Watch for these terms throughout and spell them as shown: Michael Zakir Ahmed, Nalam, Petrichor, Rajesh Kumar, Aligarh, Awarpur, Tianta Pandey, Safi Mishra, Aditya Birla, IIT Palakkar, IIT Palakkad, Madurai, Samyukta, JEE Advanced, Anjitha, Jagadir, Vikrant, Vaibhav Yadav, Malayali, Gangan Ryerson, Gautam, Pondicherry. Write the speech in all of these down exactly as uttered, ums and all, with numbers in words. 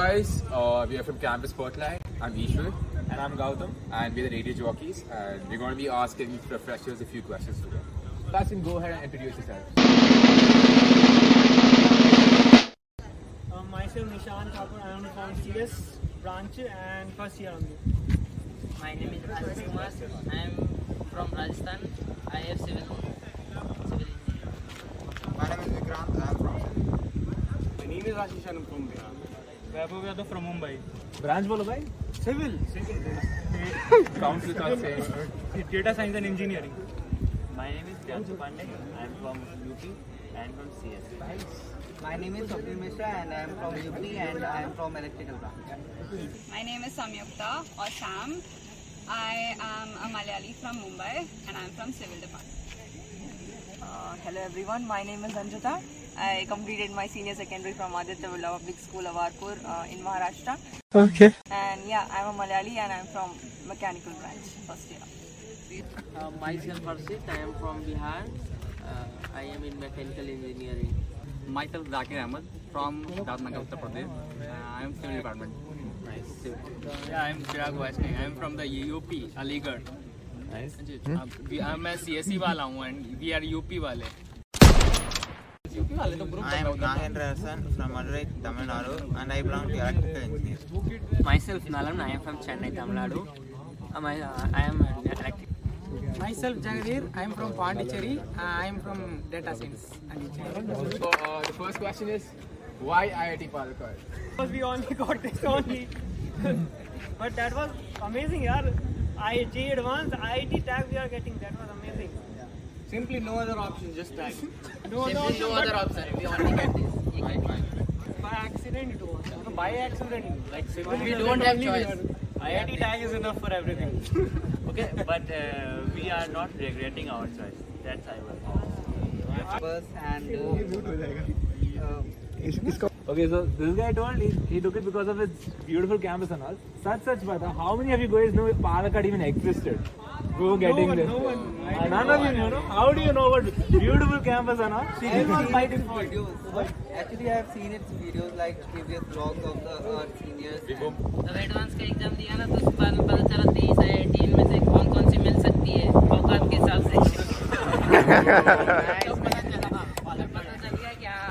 Guys, uh, we are from Campus Spotlight. I'm Ishwar and I'm Gautam, and we're the radio jockeys, and we're going to be asking professors a few questions today. Guys, you can go ahead and introduce yourselves. Uh, myself Nishan Kapoor. I am from C S branch and first year only. My name is Rajesh Kumar. I am from Rajasthan. I have civil. civil. My name is Vikrant. I am from Chennai. My name is Rajesh. I am from Bihar. Vaibhav Yadav from Mumbai. Branch bolo bhai? Civil. Civil. Counts with our same. Data Science and Engineering. My name is Tianta Pandey. I am from U P and from C S. Nice. My name is Safi Mishra and I am from U P and I am from Electrical Branch. My name is Samyukta or Sam. I am a Malayali from Mumbai and I am from Civil Department. Uh, hello everyone. My name is Anjitha. I completed my senior secondary from Aditya Birla Public School, Awarpur uh, in Maharashtra. Okay. And yeah, I'm a Malayali and I'm from Mechanical Branch, first year. Uh, myself Harshit, I am from Bihar. Uh, I am in Mechanical Engineering. Michael Zakir Ahmed from Dadnagar, Uttar Pradesh. Uh, I am Civil Department. Nice. Yeah, I am Virag Vaisne. I am from the U P, Aligarh. Nice. Hmm? I am a C S E wala hu and we are U P wale. I am Gangan Ryerson from Madurai, Tamil Nadu, and I belong to Electrical Engineering. Myself Nalam, I am from Chennai, Tamil Nadu. Um, I, uh, I am an electric. Myself Jagadir, I am from Pondicherry. Uh, I am from Data Science and Engineering. So, uh, the first question is, why I I T Palakkar? Because we only got this only. But that was amazing, yaar. I J advanced, I I T tag we are getting. That was amazing. Simply no other option, just tag. No, Simply no, no, no other option, we only get this. By accident it was. No, by accident. Like, so we don't have choice. I I T tag is enough for everything. Okay, but uh, we are not regretting our choice. That's I was. And uh, okay, so this guy told he, he took it because of its beautiful campus and all. Such, such, but how many of you guys know if Palakkad even existed? Go getting no one, this. No one. Uh, none of you know. No? How do you know about beautiful campus and all? Everyone fighting for it. But actually, I have seen its videos like previous vlogs of the uh, seniors. जब advance का exam दिया ना तो उसके बाद में पता चला तेईस आई आई टी में से कौन कौन सी मिल सकती है औकात के हिसाब से.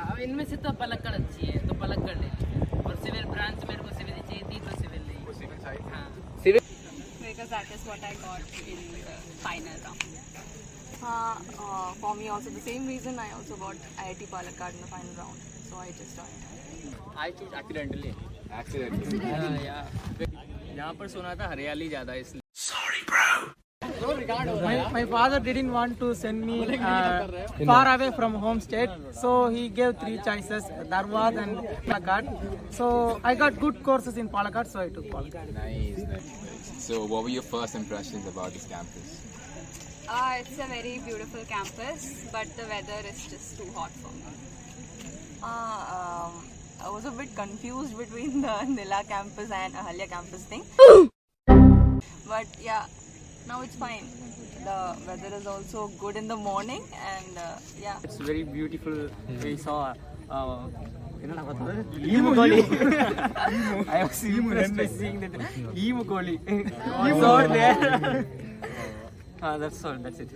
अब इनमें से तो पलक्कड़ अच्छी है तो पलक्कड़ ले ली, और सिविल ब्रांच मेरे को सिविल चाहिए थी तो सिविल ले ली. सिविल चाहिए हां, civil because that is what I got in the final round. Uh, uh, for me also the same reason. I also got I I T Palakkad in the final round, so I just joined. I chose accidentally. Accidentally. Yeah. यहाँ पर सुना था हरियाली ज़्यादा इसलिए. Sorry bro. My, my father didn't want to send me uh, far away from home state, so he gave three choices, Darwad and Palakkad. So I got good courses in Palakkad, so I took Palakkad. Nice, nice. So what were your first impressions about this campus? Uh, it's a very beautiful campus, but the weather is just too hot for me. Uh, um, I was a bit confused between the Nila campus and Ahalya campus thing. But yeah. Now it's fine. The weather is also good in the morning, and uh, yeah. It's very beautiful. Mm. We saw. Uh, you know what? Eemukoli. I was impressed by seeing that. Eemukoli. You saw there. Ah, that's all. That's it.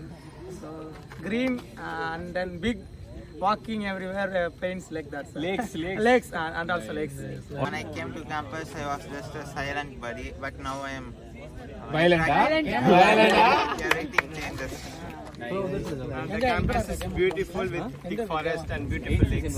So green and then big. Walking everywhere, uh, plains like that. So. Lakes, lakes. Lakes and, and also lakes. When I came to campus, I was just a silent buddy, but now I am violent. Violent. Violent. Everything changes. The campus is beautiful with thick forest and beautiful lakes.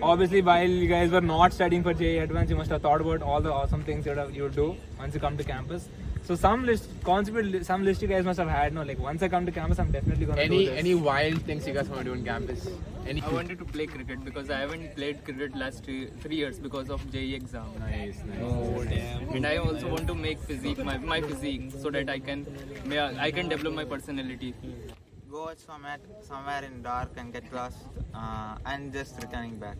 Obviously, while you guys were not studying for J E E Advanced, you must have thought about all the awesome things that you do once you come to campus. So some list, concept, some list you guys must have had, no? Like once I come to campus, I'm definitely gonna any, do this. Any wild things you guys want to do on campus? Any? I wanted to play cricket because I haven't played cricket last three, three years because of J E E exam. Nice, nice. Oh damn. And I also want to make physique, my my physique, so that I can, I can develop my personality. Go somewhere, somewhere in dark and get lost, uh, and just returning back.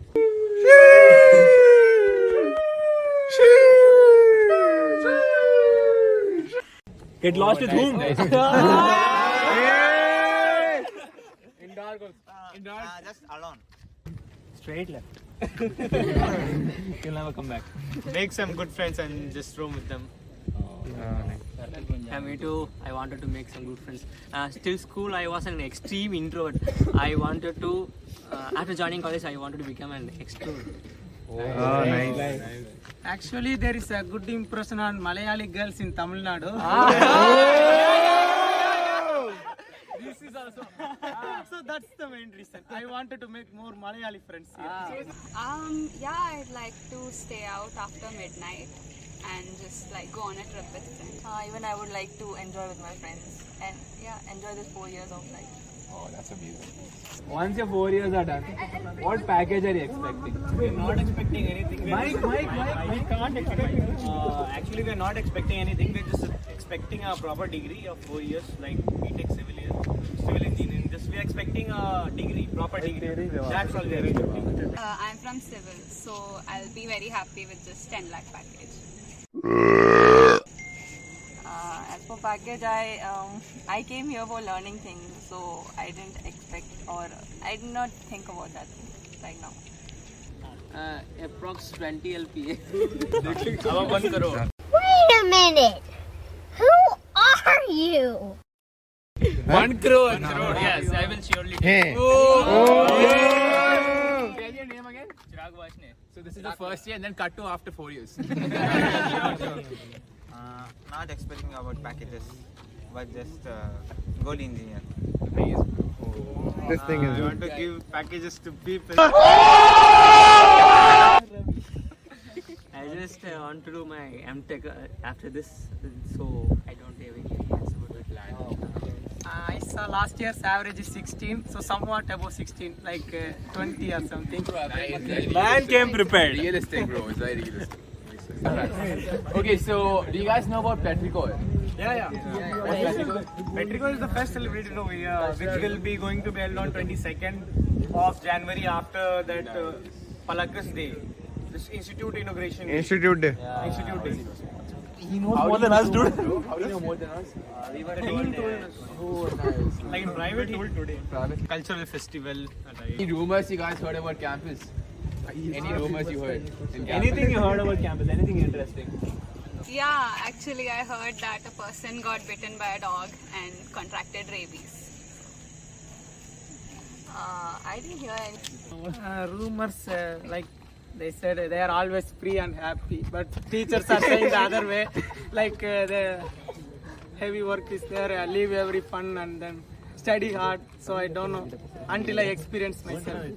It lost its womb. In dark also. In dark. Uh, just alone. Straight left. You'll never come back. Make some good friends and just roam with them. Yeah, me too. I wanted to make some good friends. Uh, still school, I was an extreme introvert. I wanted to, uh, after joining college, I wanted to become an extrovert. Oh, oh nice. nice. Actually, there is a good impression on Malayali girls in Tamil Nadu. Ah. Oh. This is also. Ah. So that's the main reason. I wanted to make more Malayali friends here. Ah. Um, yeah, I'd like to stay out after midnight and just like go on a trip with friends. Uh, even I would like to enjoy with my friends and yeah, enjoy the four years of life. Oh, that's amazing. Once your four years are done, what package are you expecting? We're not expecting anything. Mike, Mike, Mike, we can't expect. Uh, actually, we're not expecting anything. We're just expecting a proper degree of four years, like B Tech civil year, civil engineering. Just we're expecting a degree, proper degree. That's all we're expecting. Uh, I'm from civil, so I'll be very happy with this ten lakh package. Uh, as for package, I um, I came here for learning things, so I didn't expect or I did not think about that right now. Uh, approx twenty L P A. Wait a minute, who are you? One crore. One crore. Yes, I will surely. Hey. Oh. Oh. Yeah. Tell your name again. Virag Vaisne. So this is the first year and then cut to after four years. uh, not expecting about packages, but just uh, gold engineer. Oh. This thing is. Uh, I want to give packages to people. I just uh, want to do my M Tech uh, after this, so I don't have any plans about the plan. Oh. Uh, I saw last year's average is sixteen, so somewhat above sixteen, like uh, twenty or something. Man came prepared. Real estate, bro. It's very real estate. Okay, so do you guys know about Petrichor? Yeah, yeah. yeah, yeah. Petrichor? Petrichor is the first celebrated over here, which will be going to be held on twenty-second of January after that uh, Palakkar's Day. This institute inauguration. Institute Day. Yeah. Institute Day. He knows How more than us, dude. How do you know more than us? Uh, we were told. Oh, nice. Like in private, told today. Private. Cultural festival. Any rumors you guys heard about campus? Any rumors you heard? Anything you heard about campus? Anything interesting? Yeah, actually, I heard that a person got bitten by a dog and contracted rabies. Uh, I didn't hear anything. Uh, rumors uh, like. They said they are always free and happy, but teachers are saying the other way, like uh, the heavy work is there, I leave every fun and then study hard, so I don't know until I experience myself.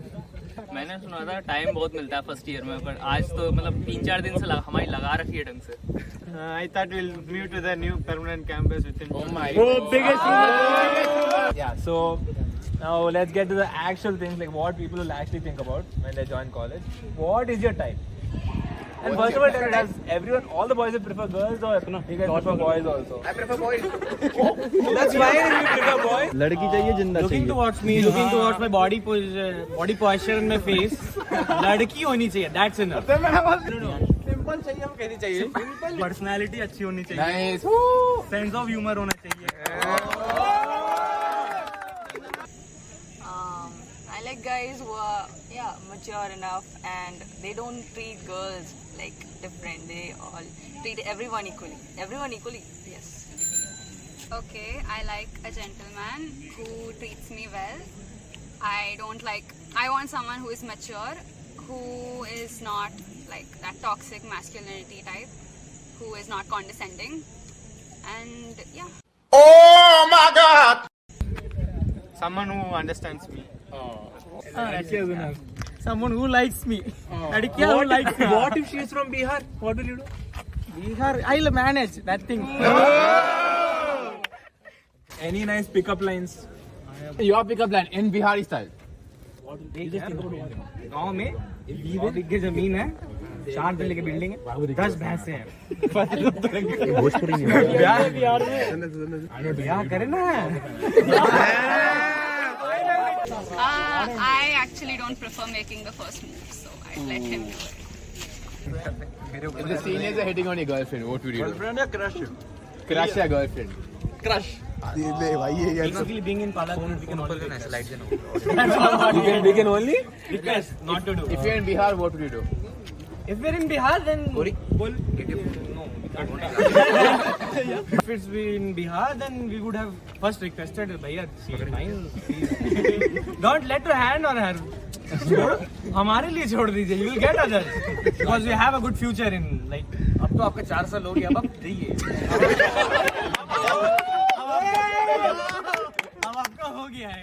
मैंने सुना था time बहुत मिलता है first year में, but आज तो मतलब तीन चार दिन से हमारी लगा रखी है ढंग से. I thought we'll move to the new permanent campus within. Oh my! Oh, biggest rumor. Yeah, so. Now let's get to the actual things, like what people will actually think about when they join college. What is your type? And What's first of all, tell me, does everyone, all the boys will prefer girls or no, you guys prefer boys also? I prefer boys. Oh, that's fine if you prefer boys. Ladki chahiye, jinda chahiye. Looking towards me, looking towards my body position, body posture and my face. Ladki honi chahiye, that's enough. No, no. Simple chahiye, hum kehni chahiye. Simple. Personality achhi honi chahiye. Nice. Sense of humor hona chahiye. Like guys who are yeah mature enough and they don't treat girls like different. They all treat everyone equally. Everyone equally. Yes. Okay, I like a gentleman who treats me well. I don't like. I want someone who is mature, who is not like that toxic masculinity type, who is not condescending, and yeah. Oh my God! Someone who understands me. Oh. Uh, yeah. Someone who likes me. Oh. Aditya who likes me. What if she is from Bihar? What will you do? Bihar, I'll manage that thing. Oh. Any nice pickup lines? Your pickup line in Bihari style. गाँव में बीस बीघे जमीन है, चार तल्ले की building है, दस भैंसे हैं. ब्याह करे ना. Uh, I actually don't prefer making the first move, so I let him do it. If the seniors are hitting on your girlfriend, what would you do? Girlfriend or crush? Crush your girlfriend. Crush. Basically, being in Palakkad, we can only nationalize and all. We can only request not to do. If you're in Bihar, what will you do? If we're in Bihar, then Gori, Bol, no. If it's in Bihar, then we would have first requested, "Bhaiya, she's mine. Please don't let her hand on her. हमारे लिए छोड़ दीजिए. You will get others because we have a good future in like." अब तो आपके चार साल हो गए, अब आप फ्री है. अब आपका हो गया है.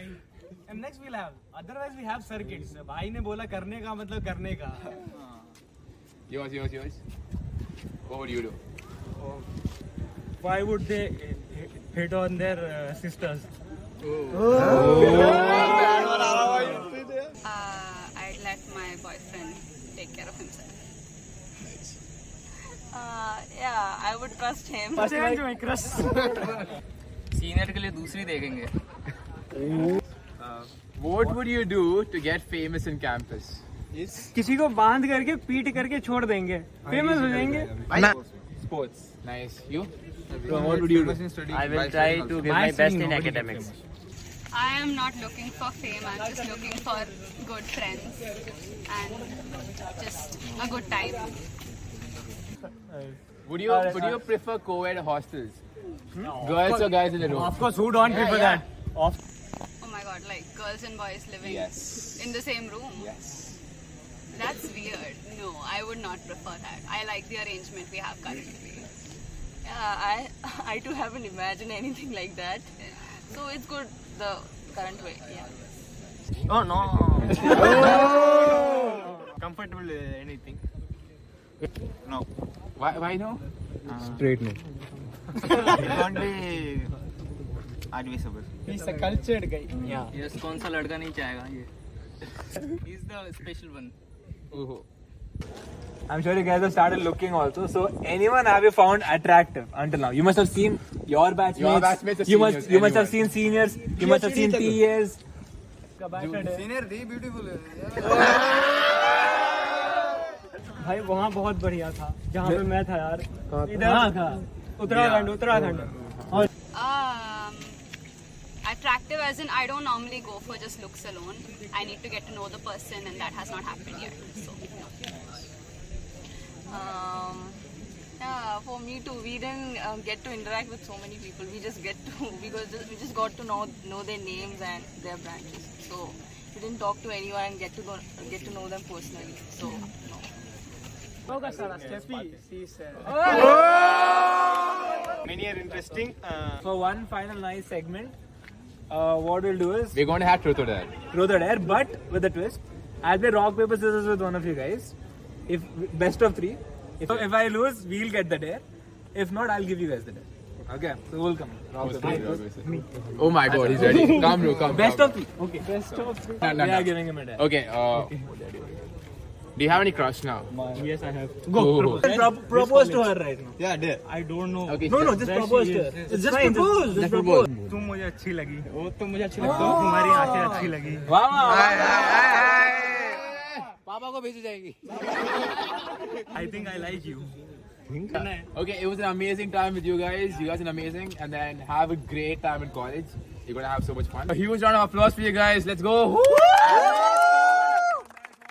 And next we'll have. Otherwise we have circuits. भाई ने बोला करने का मतलब करने का. Yours, yours, yours. What would you do? Why would they hit on their uh, sisters? Oh. Oh. Uh, I'd let my boyfriend take care of himself. Nice. Uh, yeah, I would trust him. Change my crush. Senior के लिए दूसरी देखेंगे. What would you do to get famous in campus? Yes. किसी को बांध करके पीट करके छोड़ देंगे. Famous हो जाएंगे. Sports. Nice. You? So what would you do? I will try to give my best in academics. I am not looking for fame, I'm just looking for good friends and just a good time. Would you would you prefer co-ed hostels? Hmm? No. Girls or guys in the room? Of course, who don't prefer yeah, yeah. that? Of- oh my god, like girls and boys living yes. in the same room? Yes. That's weird. No, I would not prefer that. I like the arrangement we have currently. Yeah, I, I too haven't imagined anything like that. So it's good. The current way, yeah. Oh no! Oh. Comfortable uh, anything? No. Why? Why no? Uh, Straight no. Don't be advisable. He's a cultured guy. Yeah. Yes, कौन सा लड़का नहीं चाहेगा ये? He's the special one. Oh. I'm sure you guys have started looking also. So anyone have you found attractive until now? You must have seen your batchmates. Your batchmates you must, you must have seen seniors. You must have seen P As. Senior, they beautiful. भाई वहाँ बहुत बढ़िया था. जहाँ पे मैं था यार. इधर था. उत्तराखंड, उत्तराखंड. और attractive as in I don't normally go for just looks alone. I need to get to know the person and that has not happened yet. So. Um, yeah, for me too. We didn't um, get to interact with so many people. We just get to because we just got to know know their names and their branches. So we didn't talk to anyone and get to go, get to know them personally. So no. Many are interesting. Uh, for one final nice segment, uh, what we'll do is we're going to have truth or dare. Truth or dare, but with a twist. I'll play rock paper scissors with one of you guys. If best of three, if, if I lose, we'll get the dare. If not, I'll give you guys the dare. Okay, so we'll come. Oh my God, he's ready. Come, bro, come. Best come, of three. Okay. Best of three. No, no, no. We are giving him a dare. Okay. Uh, okay. Do you have any crush now? Yes, I have. Go. Oh. Pro- propose to her right now. Yeah, dare. I don't know. Okay. No, no, just propose to her. Yes, yes. Just propose. Just propose. तुम मुझे अच्छी लगी. वो तुम मुझे अच्छी लगी. तुम्हारी आंखें अच्छी लगी. वाह वाह. पापा को भेजी जाएगी. I think I like you. Okay, it was an amazing time with you guys. You guys are amazing, and then have a great time in college. You're gonna have so much fun. A huge round of applause for you guys. Let's go. Woo!